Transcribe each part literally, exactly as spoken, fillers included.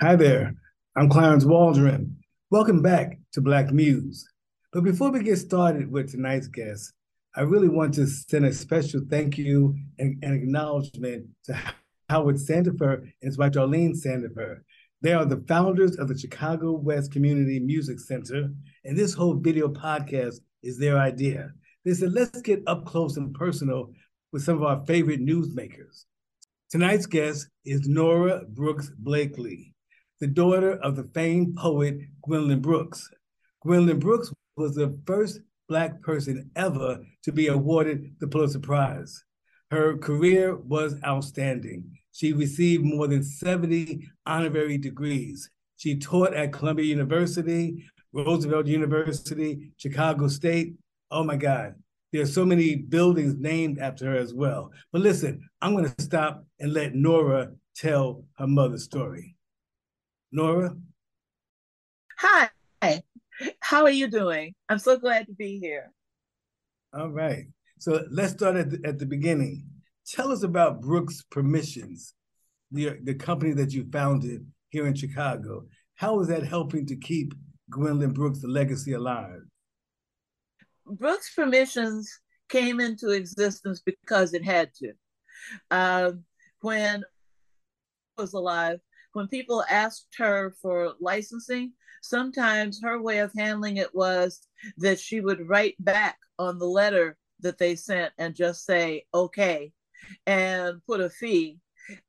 Hi there, I'm Clarence Waldron. Welcome back to Black Muse. But before we get started with tonight's guest, I really want to send a special thank you and, and acknowledgement to Howard Sandifer and his wife Darlene Sandifer. They are the founders of the Chicago West Community Music Center, and this whole video podcast is their idea. They said, let's get up close and personal with some of our favorite newsmakers. Tonight's guest is Nora Brooks Blakely, the daughter of the famed poet Gwendolyn Brooks. Gwendolyn Brooks was the first Black person ever to be awarded the Pulitzer Prize. Her career was outstanding. She received more than seventy honorary degrees. She taught at Columbia University, Roosevelt University, Chicago State. Oh my God, there are so many buildings named after her as well. But listen, I'm gonna stop and let Nora tell her mother's story. Nora? Hi, how are you doing? I'm so glad to be here. All right, so let's start at the, at the beginning. Tell us about Brooks Permissions, the, the company that you founded here in Chicago. How is that helping to keep Gwendolyn Brooks' legacy alive? Brooks Permissions came into existence because it had to. Uh, when I was alive, when people asked her for licensing, sometimes her way of handling it was that she would write back on the letter that they sent and just say, okay, and put a fee,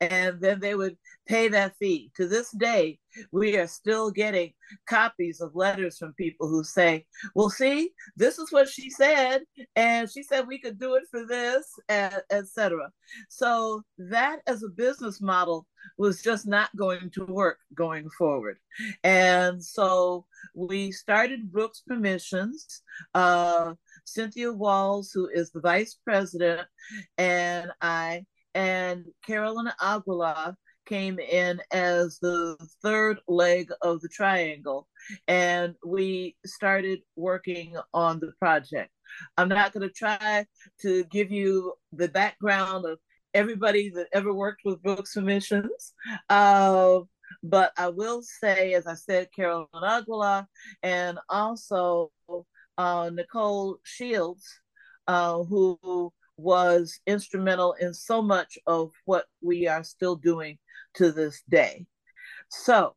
and then they would pay that fee. To this day, we are still getting copies of letters from people who say, well, see, this is what she said, and she said we could do it for this, et cetera. So that as a business model was just not going to work going forward. And so we started Brooks Permissions. Uh, Cynthia Walls, who is the vice president, and I, and Carolyn Aguilar came in as the third leg of the triangle, and we started working on the project. I'm not going to try to give you the background of everybody that ever worked with Brooks Permissions, uh, but I will say, as I said, Carolyn Aguilar and also uh, Nicole Shields, uh, who was instrumental in so much of what we are still doing to this day. So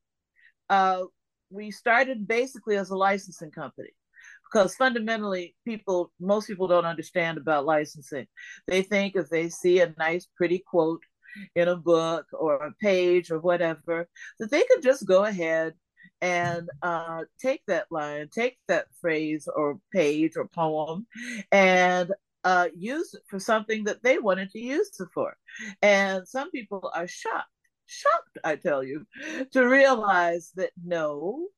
uh, we started basically as a licensing company, because fundamentally people, most people don't understand about licensing. They think if they see a nice, pretty quote in a book or a page or whatever, that they could just go ahead and uh, take that line, take that phrase or page or poem and Uh, use it for something that they wanted to use it for. And some people are shocked, shocked, I tell you, to realize that no,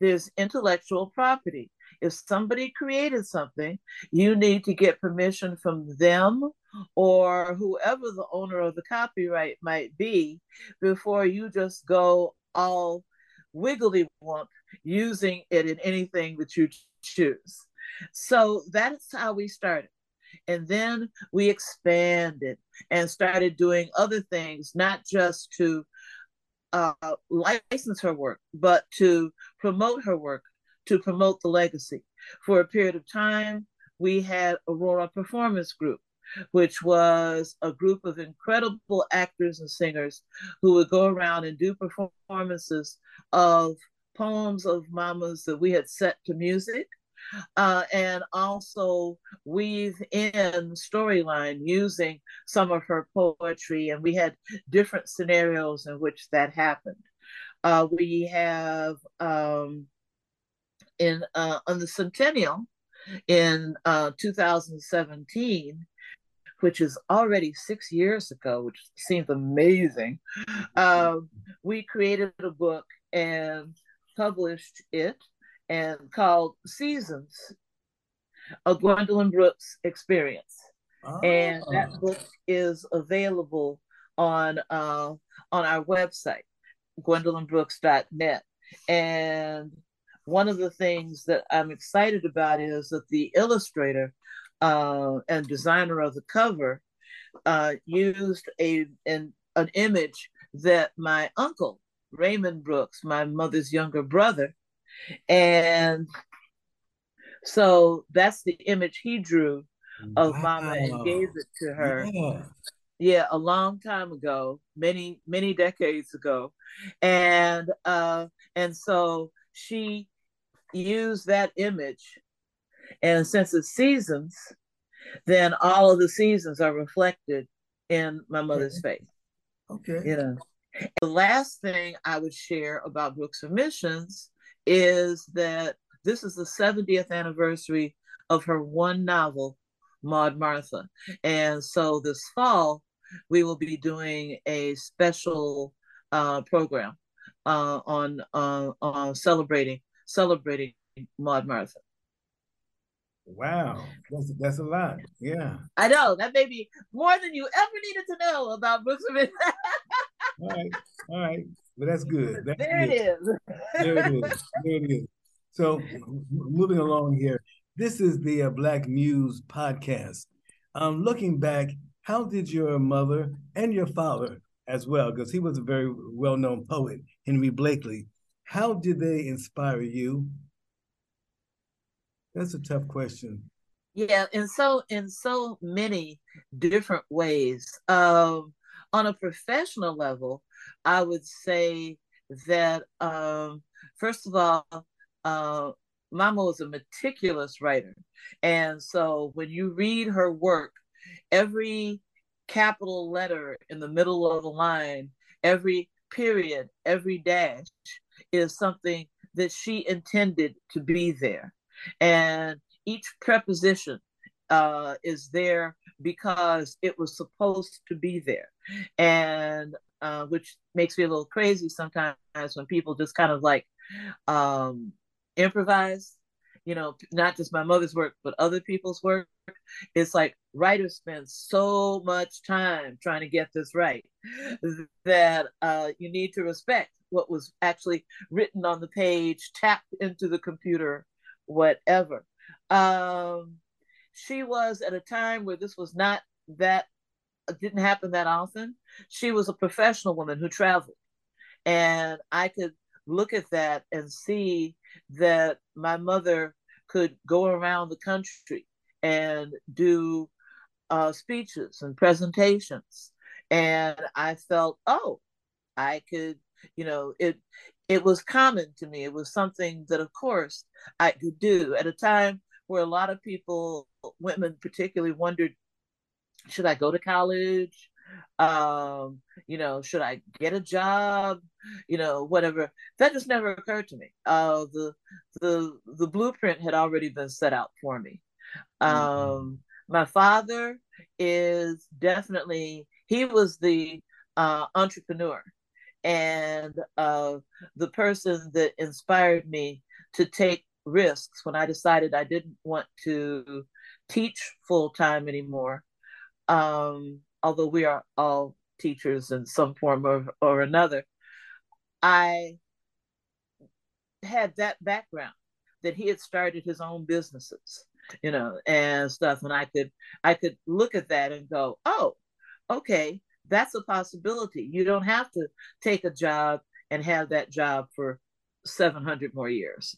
there's intellectual property. If somebody created something, you need to get permission from them or whoever the owner of the copyright might be before you just go all wiggly-womp using it in anything that you choose. So that's how we started. And then we expanded and started doing other things, not just to uh, license her work, but to promote her work, to promote the legacy. For a period of time, we had Aurora Performance Group, which was a group of incredible actors and singers who would go around and do performances of poems of mamas that we had set to music. Uh, and also weave in storyline using some of her poetry, and we had different scenarios in which that happened. Uh, we have um, in uh, on the centennial in uh, two thousand seventeen, which is already six years ago, which seems amazing. Uh, we created a book and published it, and called Seasons, a Gwendolyn Brooks Experience. Oh. And that book is available on uh, on our website, Gwendolyn Brooks dot net. And one of the things that I'm excited about is that the illustrator uh, and designer of the cover uh, used a an, an image that my uncle, Raymond Brooks, my mother's younger brother, and so that's the image he drew of wow. Mama and gave it to her. Yeah. Yeah, a long time ago, many, many decades ago. And uh, and so she used that image. And since it's seasons, then all of the seasons are reflected in my mother's okay. face. Okay. You know. And the last thing I would share about Brooks Permissions is that this is the seventieth anniversary of her one novel, Maud Martha. And so this fall, we will be doing a special uh, program uh, on, uh, on celebrating celebrating Maud Martha. Wow, that's, that's a lot, yeah. I know, that may be more than you ever needed to know about Brooks Permissions. All right, all right, well, that's good. That's there good. It is. There it is, there it is. So moving along here, this is the uh, Black Muse podcast. Um, looking back, how did your mother and your father as well, because he was a very well-known poet, Henry Blakely, how did they inspire you? That's a tough question. Yeah, and so in so many different ways. Um, on a professional level, I would say that, um, first of all, uh, Mama was a meticulous writer. And so when you read her work, every capital letter in the middle of a line, every period, every dash is something that she intended to be there. And each preposition uh, is there because it was supposed to be there. And uh, which makes me a little crazy sometimes when people just kind of like, um, improvise, you know, not just my mother's work, but other people's work. It's like writers spend so much time trying to get this right that uh, you need to respect what was actually written on the page, tapped into the computer, whatever. Um, she was at a time where this was not that, it didn't happen that often. She was a professional woman who traveled, and I could look at that and see that my mother could go around the country and do uh, speeches and presentations. And I felt, oh, I could, you know, it it was common to me. It was something that, of course, I could do at a time where a lot of people, women particularly, wondered, should I go to college? Um, you know, should I get a job? You know, whatever. That just never occurred to me. Uh, the the the blueprint had already been set out for me. Um, mm-hmm. My father is definitely, he was the uh, entrepreneur and uh, the person that inspired me to take risks when I decided I didn't want to teach full time anymore. Um, although we are all teachers in some form or, or another, I had that background that he had started his own businesses, you know, and stuff. And I could, I could look at that and go, oh, okay, that's a possibility. You don't have to take a job and have that job for seven hundred more years.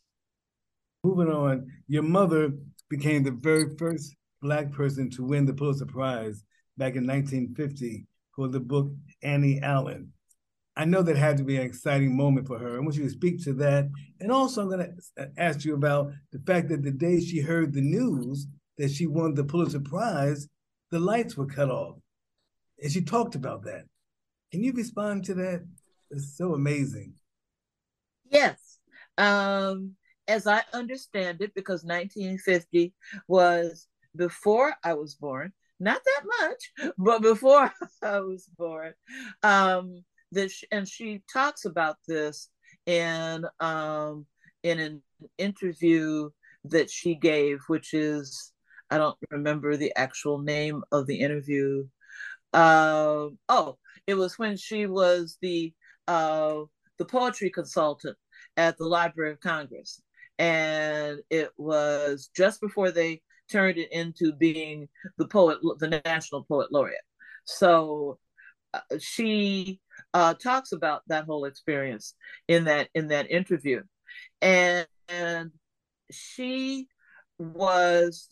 Moving on, your mother became the very first Black person to win the Pulitzer Prize back in nineteen fifty for the book Annie Allen. I know that had to be an exciting moment for her. I want you to speak to that. And also I'm gonna ask you about the fact that the day she heard the news that she won the Pulitzer Prize, the lights were cut off. And she talked about that. Can you respond to that? It's so amazing. Yes. Um, as I understand it, because nineteen fifty was before I was born, not that much, but before I was born, um, this, and she talks about this in um, in an interview that she gave, which is, I don't remember the actual name of the interview. Uh, oh, it was when she was the uh, the poetry consultant at the Library of Congress, And it was just before they turned it into being the poet, the National Poet Laureate. So uh, she uh, talks about that whole experience in that in that interview, and, and she was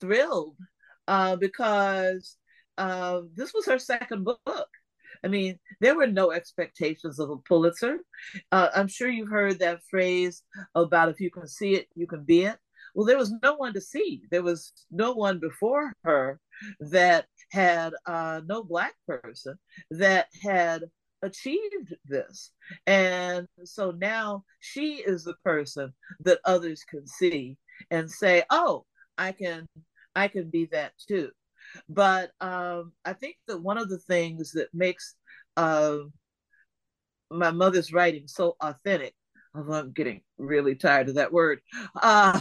thrilled uh, because uh, this was her second book. I mean, there were no expectations of a Pulitzer. Uh, I'm sure you've heard that phrase about if you can see it, you can be it. Well, there was no one to see. There was no one before her that had uh, no Black person that had achieved this. And so now she is the person that others can see and say, oh, I can, I can be that too. But um, I think that one of the things that makes uh, my mother's writing so authentic, although I'm getting really tired of that word, uh,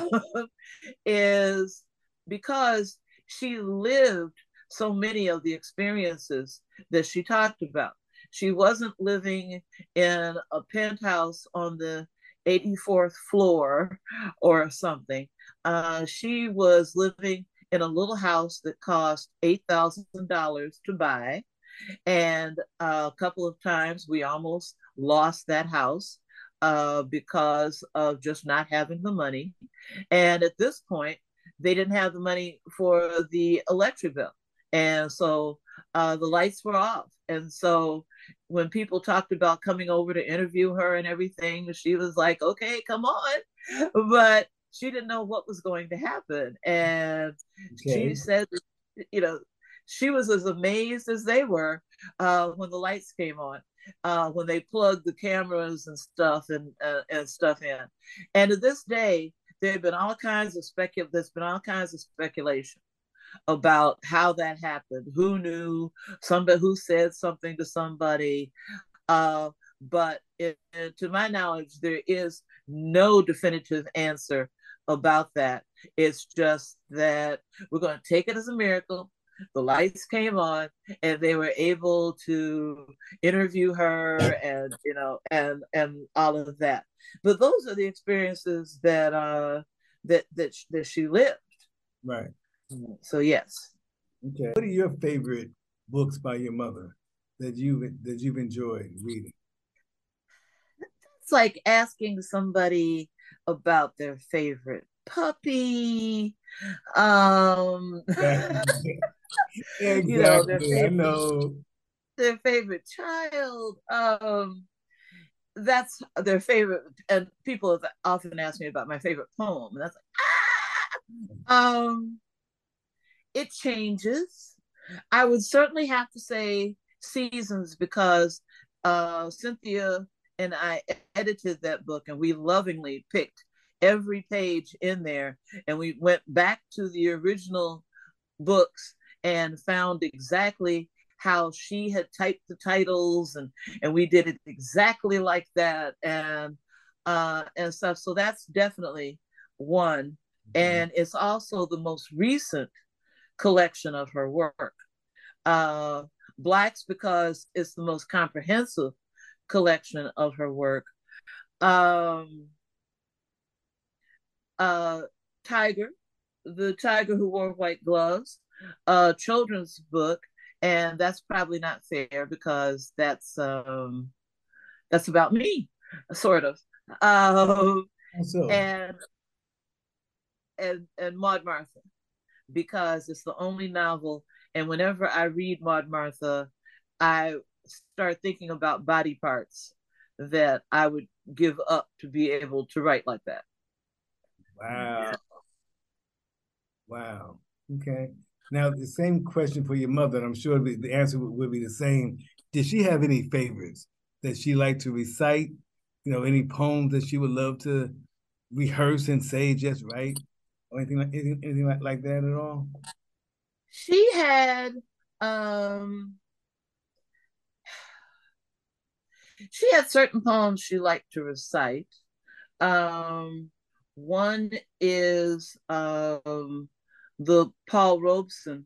is because she lived so many of the experiences that she talked about. She wasn't living in a penthouse on the eighty-fourth floor or something. Uh, she was living in a little house that cost eight thousand dollars to buy. And a couple of times we almost lost that house uh, because of just not having the money. And at this point, they didn't have the money for the electric bill. And so uh, the lights were off. And so when people talked about coming over to interview her and everything, she was like, okay, come on. But she didn't know what was going to happen. And okay. She said, you know, she was as amazed as they were uh, when the lights came on, uh, when they plugged the cameras and stuff and uh, and stuff in. And to this day, there have been all kinds of specu- there's been all kinds of speculation about how that happened. Who knew? Somebody who said something to somebody. Uh, but it, to my knowledge, there is no definitive answer about that. It's just that we're going to take it as a miracle. The lights came on and they were able to interview her and, you know, and and all of that. But those are the experiences that uh that that, that she lived. Right. So yes. Okay. What are your favorite books by your mother that you that you've enjoyed reading? It's like asking somebody about their favorite puppy. Um, exactly. You know, their favorite, I know. Their favorite child. Um, that's their favorite. And people often ask me about my favorite poem. And that's like, ah! Um, it changes. I would certainly have to say Seasons, because uh, Cynthia and I edited that book and we lovingly picked every page in there. And we went back to the original books and found exactly how she had typed the titles, and, and we did it exactly like that and, uh, and stuff. So that's definitely one. Mm-hmm. And it's also the most recent collection of her work. Uh, Blacks, because it's the most comprehensive collection of her work. Um, uh, Tiger, The Tiger Who Wore White Gloves, a children's book, and that's probably not fair because that's um, that's about me, sort of. Um, so. and, and and Maud Martha, because it's the only novel, and whenever I read Maud Martha, I start thinking about body parts that I would give up to be able to write like that. Wow. Yeah. Wow. Okay. Now, the same question for your mother, and I'm sure the answer would be the same. Did she have any favorites that she liked to recite? You know, any poems that she would love to rehearse and say just right? Or anything like, anything, anything like, like that at all? She had... Um... She had certain poems she liked to recite. Um, one is um, the Paul Robeson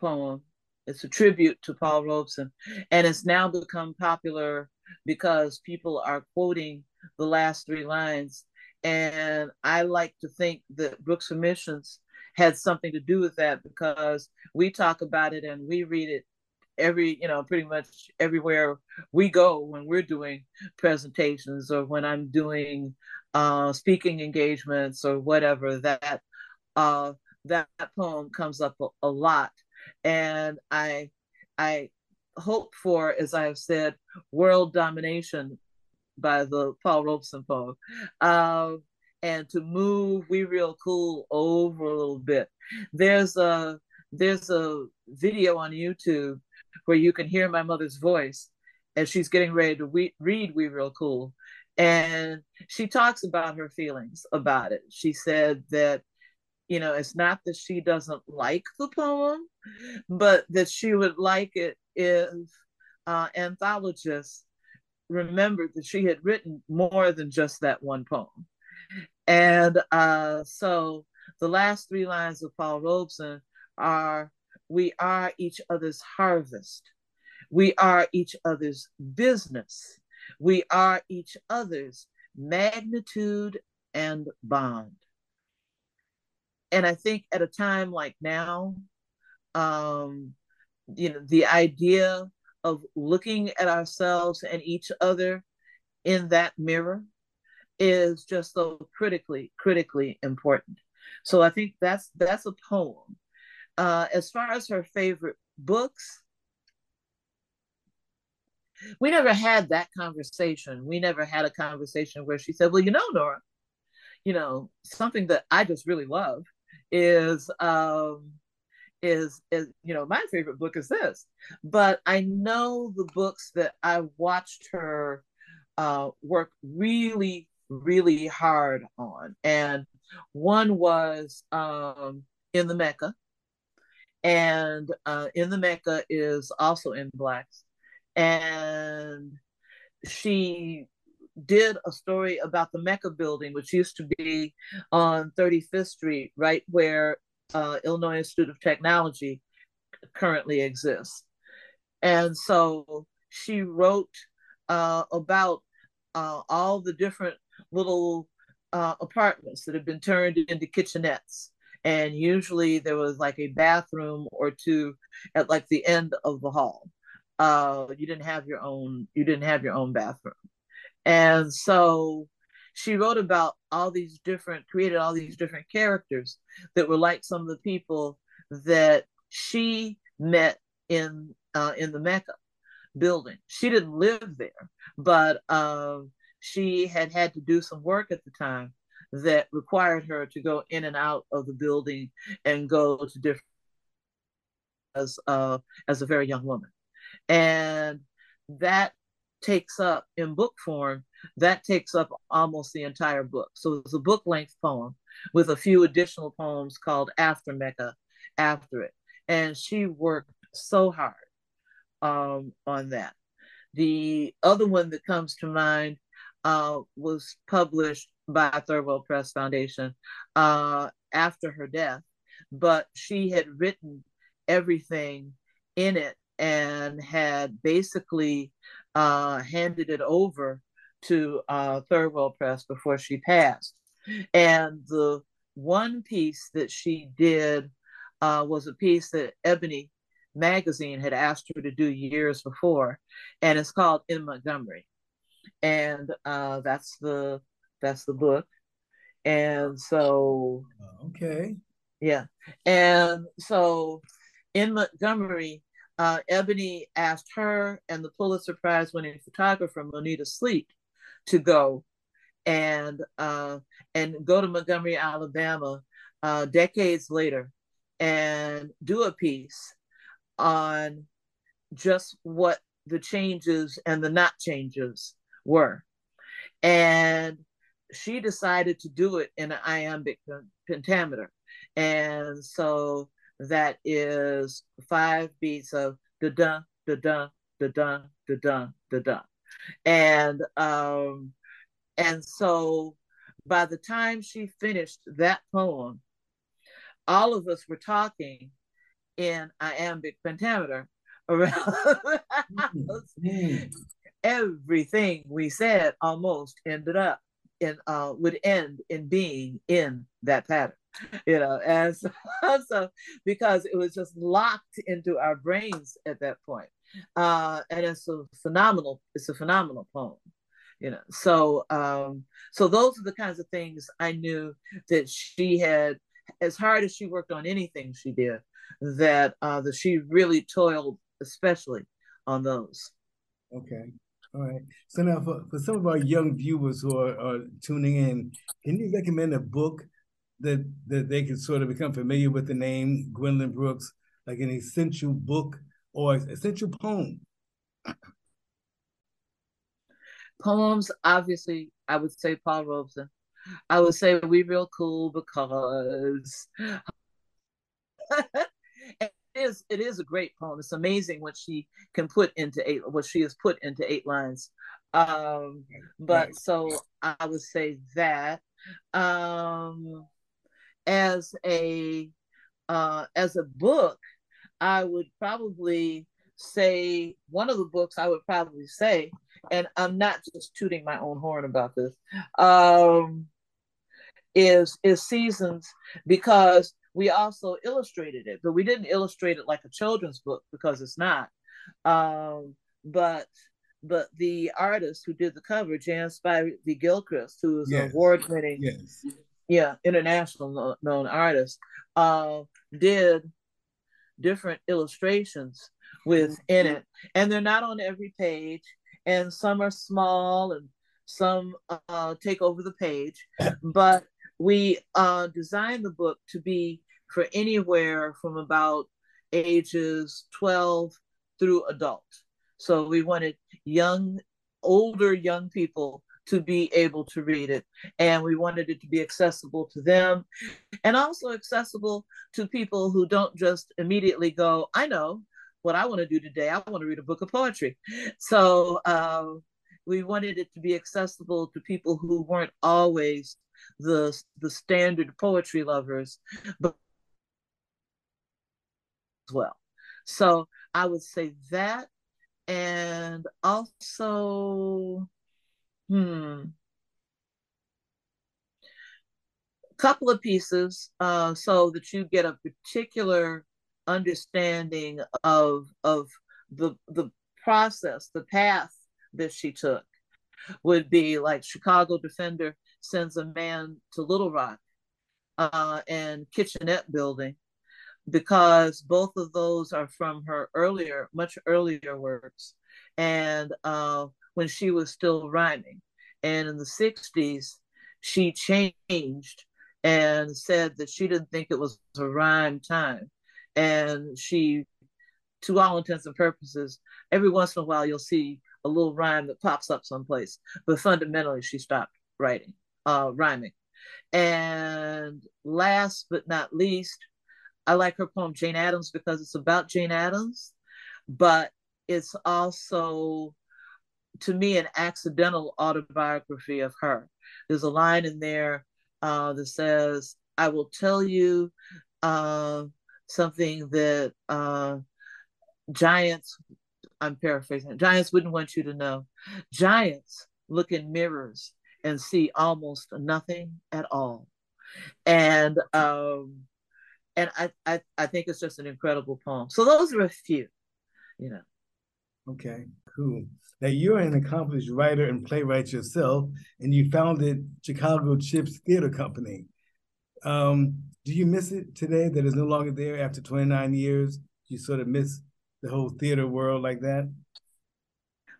poem. It's a tribute to Paul Robeson. And it's now become popular because people are quoting the last three lines And I like to think that Brooks Permissions had something to do with that, because we talk about it and we read it every, you know, pretty much everywhere we go when we're doing presentations or when I'm doing uh, speaking engagements or whatever. That uh, that poem comes up a, a lot, and I I hope for, as I have said, world domination by the Paul Robeson poem, uh, and to move We Real Cool over a little bit. There's a there's a video on YouTube where you can hear my mother's voice as she's getting ready to we read We Real Cool. And she talks about her feelings about it. She said that, you know, it's not that she doesn't like the poem, but that she would like it if uh, anthologists remembered that she had written more than just that one poem. And uh, so the last three lines of Paul Robeson are, we are each other's harvest. We are each other's business. We are each other's magnitude and bond. And I think at a time like now, um, you know, the idea of looking at ourselves and each other in that mirror is just so critically, critically important. So I think that's that's a poem. Uh, as far as her favorite books, we never had that conversation. We never had a conversation where she said, well, you know, Nora, you know, something that I just really love is, um, is, is, you know, my favorite book is this. But I know the books that I watched her uh, work really, really hard on. And one was um, In the Mecca. And uh, In the Mecca is also in Blacks. And she did a story about the Mecca building, which used to be on thirty-fifth Street, right where uh, Illinois Institute of Technology currently exists. And so she wrote uh, about uh, all the different little uh, apartments that have been turned into kitchenettes. And usually there was like a bathroom or two at like the end of the hall. Uh, you didn't have your own, you didn't have your own bathroom. And so she wrote about all these different, created all these different characters that were like some of the people that she met in, uh, in the Mecca building. She didn't live there, but uh, she had had to do some work at the time that required her to go in and out of the building and go to different as uh, as a very young woman. And that takes up, in book form, that takes up almost the entire book. So it's a book length poem with a few additional poems called After Mecca, after it. And she worked so hard um, on that. The other one that comes to mind uh, was published by Thirlwell Press Foundation uh, after her death, but she had written everything in it and had basically uh, handed it over to uh, Thirlwell Press before she passed. And the one piece that she did uh, was a piece that Ebony magazine had asked her to do years before, and it's called In Montgomery. And uh, that's the That's the book. And so, okay. Yeah. And so In Montgomery, uh, Ebony asked her and the Pulitzer Prize winning photographer, Monita Sleet, to go and, uh, and go to Montgomery, Alabama, uh, decades later and do a piece on just what the changes and the not changes were. And she decided to do it in an iambic pentameter. And so that is five beats of da-da, da-da, da-da, da-da, da-da. And, um, and so by the time she finished that poem, all of us were talking in iambic pentameter around the house. Everything we said almost ended up in uh, would end in being in that pattern, you know, and so, so because it was just locked into our brains at that point. Uh, and it's a phenomenal, it's a phenomenal poem, you know. So, um, so those are the kinds of things I knew that she had, as hard as she worked on anything she did, that uh, that she really toiled, especially on those. Okay. All right. So now for, for some of our young viewers who are, are tuning in, can you recommend a book that, that they can sort of become familiar with the name Gwendolyn Brooks, like an essential book or essential poem? Poems, obviously, I would say Paul Robeson. I would say We Real Cool, because it is it is a great poem. It's amazing what she can put into eight what she has put into eight lines. Um, but so I would say that um, as a uh, as a book, I would probably say one of the books I would probably say, and I'm not just tooting my own horn about this, um, is is Seasons, because we also illustrated it, but we didn't illustrate it like a children's book because it's not. Um, but but the artist who did the cover, Jan Spivey Gilchrist, who is yes. an award-winning, yes. yeah, international known artist, uh, did different illustrations within it, and they're not on every page, and some are small and some uh, take over the page, but we uh, designed the book to be for anywhere from about ages twelve through adult. So we wanted young, older young people to be able to read it, and we wanted it to be accessible to them, and also accessible to people who don't just immediately go, I know what I want to do today. I want to read a book of poetry. So uh, we wanted it to be accessible to people who weren't always the, the standard poetry lovers, but as well. So I would say that, and also, hmm, a couple of pieces uh, so that you get a particular understanding of of the the process, the path that she took, would be like Chicago Defender Sends a Man to Little Rock uh, and Kitchenette Building, because both of those are from her earlier, much earlier works, and uh, when she was still rhyming. And in the sixties, she changed and said that she didn't think it was a rhyme time. And she, to all intents and purposes, every once in a while you'll see a little rhyme that pops up someplace, but fundamentally she stopped writing, uh, rhyming. And last but not least, I like her poem Jane Adams, because it's about Jane Adams, but it's also, to me, an accidental autobiography of her. There's a line in there uh, that says, I will tell you, uh, something that uh, giants, I'm paraphrasing, giants wouldn't want you to know. Giants look in mirrors and see almost nothing at all. And um, and I, I, I think it's just an incredible poem. So those are a few, you know. Okay, cool. Now you're an accomplished writer and playwright yourself, and you founded Chicago Chips Theater Company. Um, Do you miss it today that it's no longer there after twenty-nine years? You sort of miss the whole theater world like that?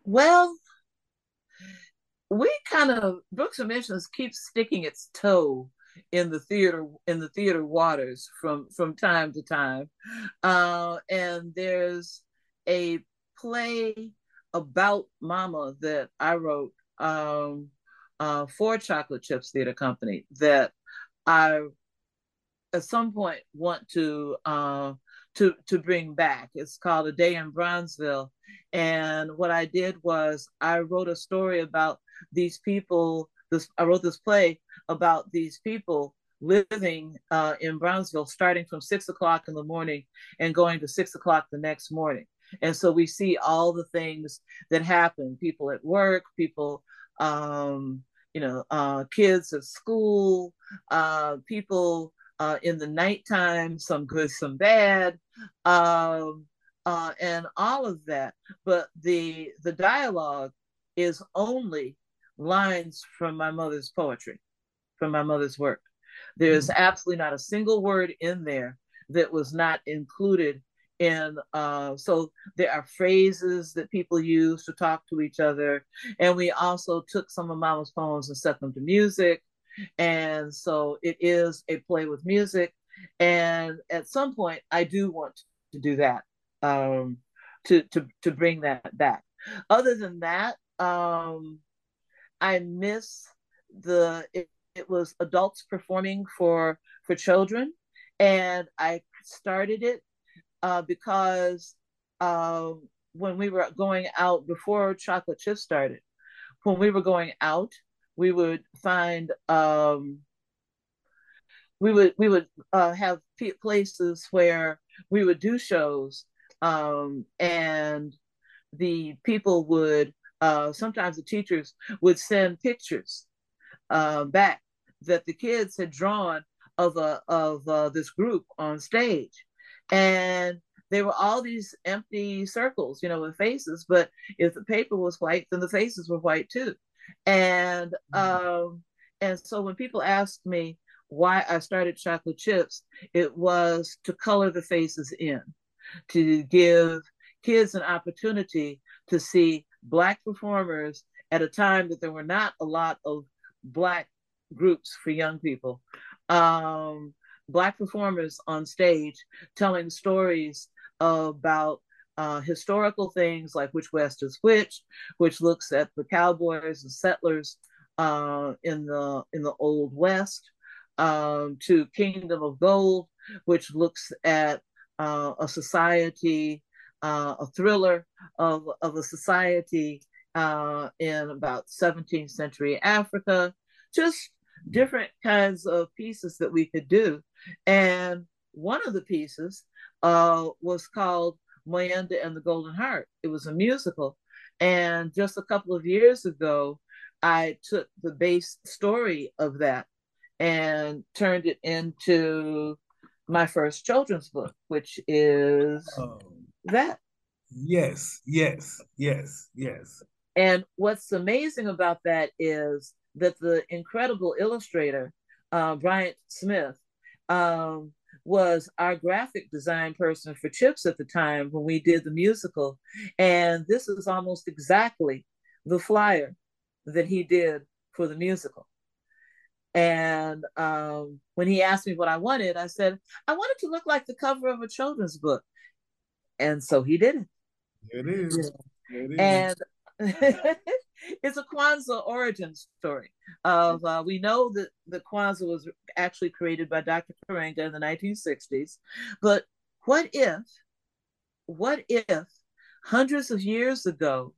Well, we kind of, Brooks Permissions keeps sticking its toe in the theater, in the theater waters from, from time to time. Uh, and there's a play about Mama that I wrote um, uh, for Chocolate Chips Theater Company that I at some point want to uh, to to bring back. It's called A Day in Bronzeville, and what I did was I wrote a story about these people. This I wrote this play about these people living uh, in Bronzeville, starting from six o'clock in the morning and going to six o'clock the next morning. And so we see all the things that happen: people at work, people. Um, you know, uh, kids at school, uh, people uh, in the nighttime, some good, some bad, um, uh, and all of that. But the the dialogue is only lines from my mother's poetry, from my mother's work. There's absolutely not a single word in there that was not included in, uh, so there are phrases that people use to talk to each other. And we also took some of Mama's poems and set them to music. And so it is a play with music. And at some point, I do want to do that, um, to, to, to bring that back. Other than that, um, I miss the, it, it was adults performing for, for children. And I started it uh, because uh, when we were going out, before Chocolate Chip started, when we were going out, we would find, um, we would we would uh, have places where we would do shows, um, and the people would, uh, sometimes the teachers would send pictures uh, back that the kids had drawn of a, of uh, this group on stage. And there were all these empty circles, you know, with faces, but if the paper was white, then the faces were white too. And, mm-hmm. um, and so when people asked me why I started Chocolate Chips, it was to color the faces in, to give kids an opportunity to see Black performers at a time that there were not a lot of Black groups for young people. Um, Black performers on stage telling stories about uh, historical things like Which West is Which, which looks at the cowboys and settlers uh, in the in the Old West, um, to Kingdom of Gold, which looks at uh, a society, uh, a thriller of, of a society uh, in about seventeenth century Africa, just different kinds of pieces that we could do. And one of the pieces uh, was called Moyanda and the Golden Heart. It was a musical. And just a couple of years ago, I took the base story of that and turned it into my first children's book, which is um, that. Yes, yes, yes, yes. And what's amazing about that is that the incredible illustrator, uh, Bryant Smith, um, was our graphic design person for Chips at the time when we did the musical. And this is almost exactly the flyer that he did for the musical. And um, when he asked me what I wanted, I said, I wanted to look like the cover of a children's book. And so he did it. It is. It is. And it's a Kwanzaa origin story. Of uh, we know that the Kwanzaa was actually created by Doctor Karenga in the nineteen sixties, but what if, what if hundreds of years ago,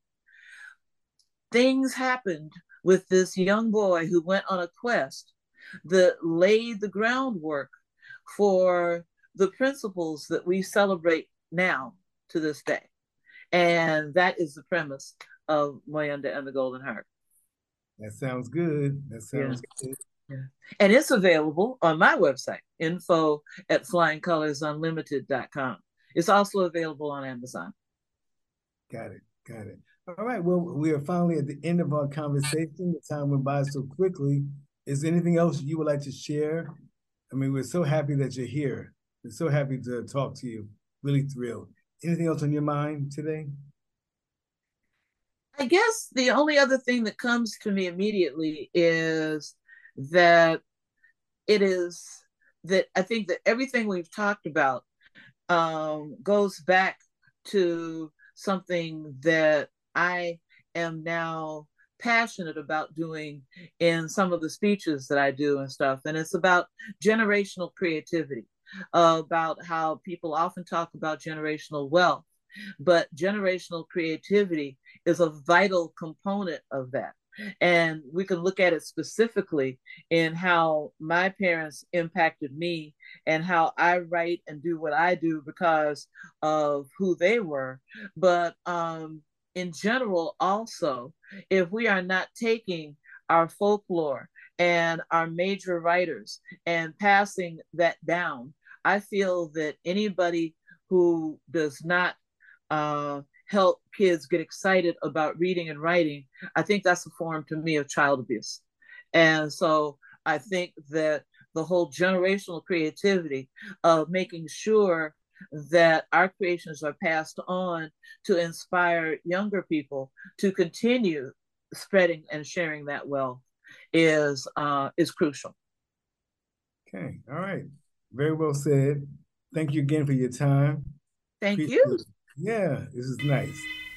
things happened with this young boy who went on a quest that laid the groundwork for the principles that we celebrate now to this day? And that is the premise of Moyanda and the Golden Heart. That sounds good. That sounds yeah. good. Yeah. And it's available on my website, info at flying colors unlimited dot com. It's also available on Amazon. Got it. Got it. All right. Well, we are finally at the end of our conversation. The time went by so quickly. Is there anything else you would like to share? I mean, we're so happy that you're here. We're so happy to talk to you. Really thrilled. Anything else on your mind today? I guess the only other thing that comes to me immediately is that it is that I think that everything we've talked about um, goes back to something that I am now passionate about doing in some of the speeches that I do and stuff. And it's about generational creativity, uh, about how people often talk about generational wealth. But generational creativity is a vital component of that. And we can look at it specifically in how my parents impacted me and how I write and do what I do because of who they were. But um, in general, also, if we are not taking our folklore and our major writers and passing that down. I feel that anybody who does not uh, help kids get excited about reading and writing, I think that's a form to me of child abuse. And so I think that the whole generational creativity of making sure that our creations are passed on to inspire younger people to continue spreading and sharing that wealth is uh, is crucial. Okay, all right. Very well said. Thank you again for your time. Thank Appreciate you. It. Yeah, this is nice.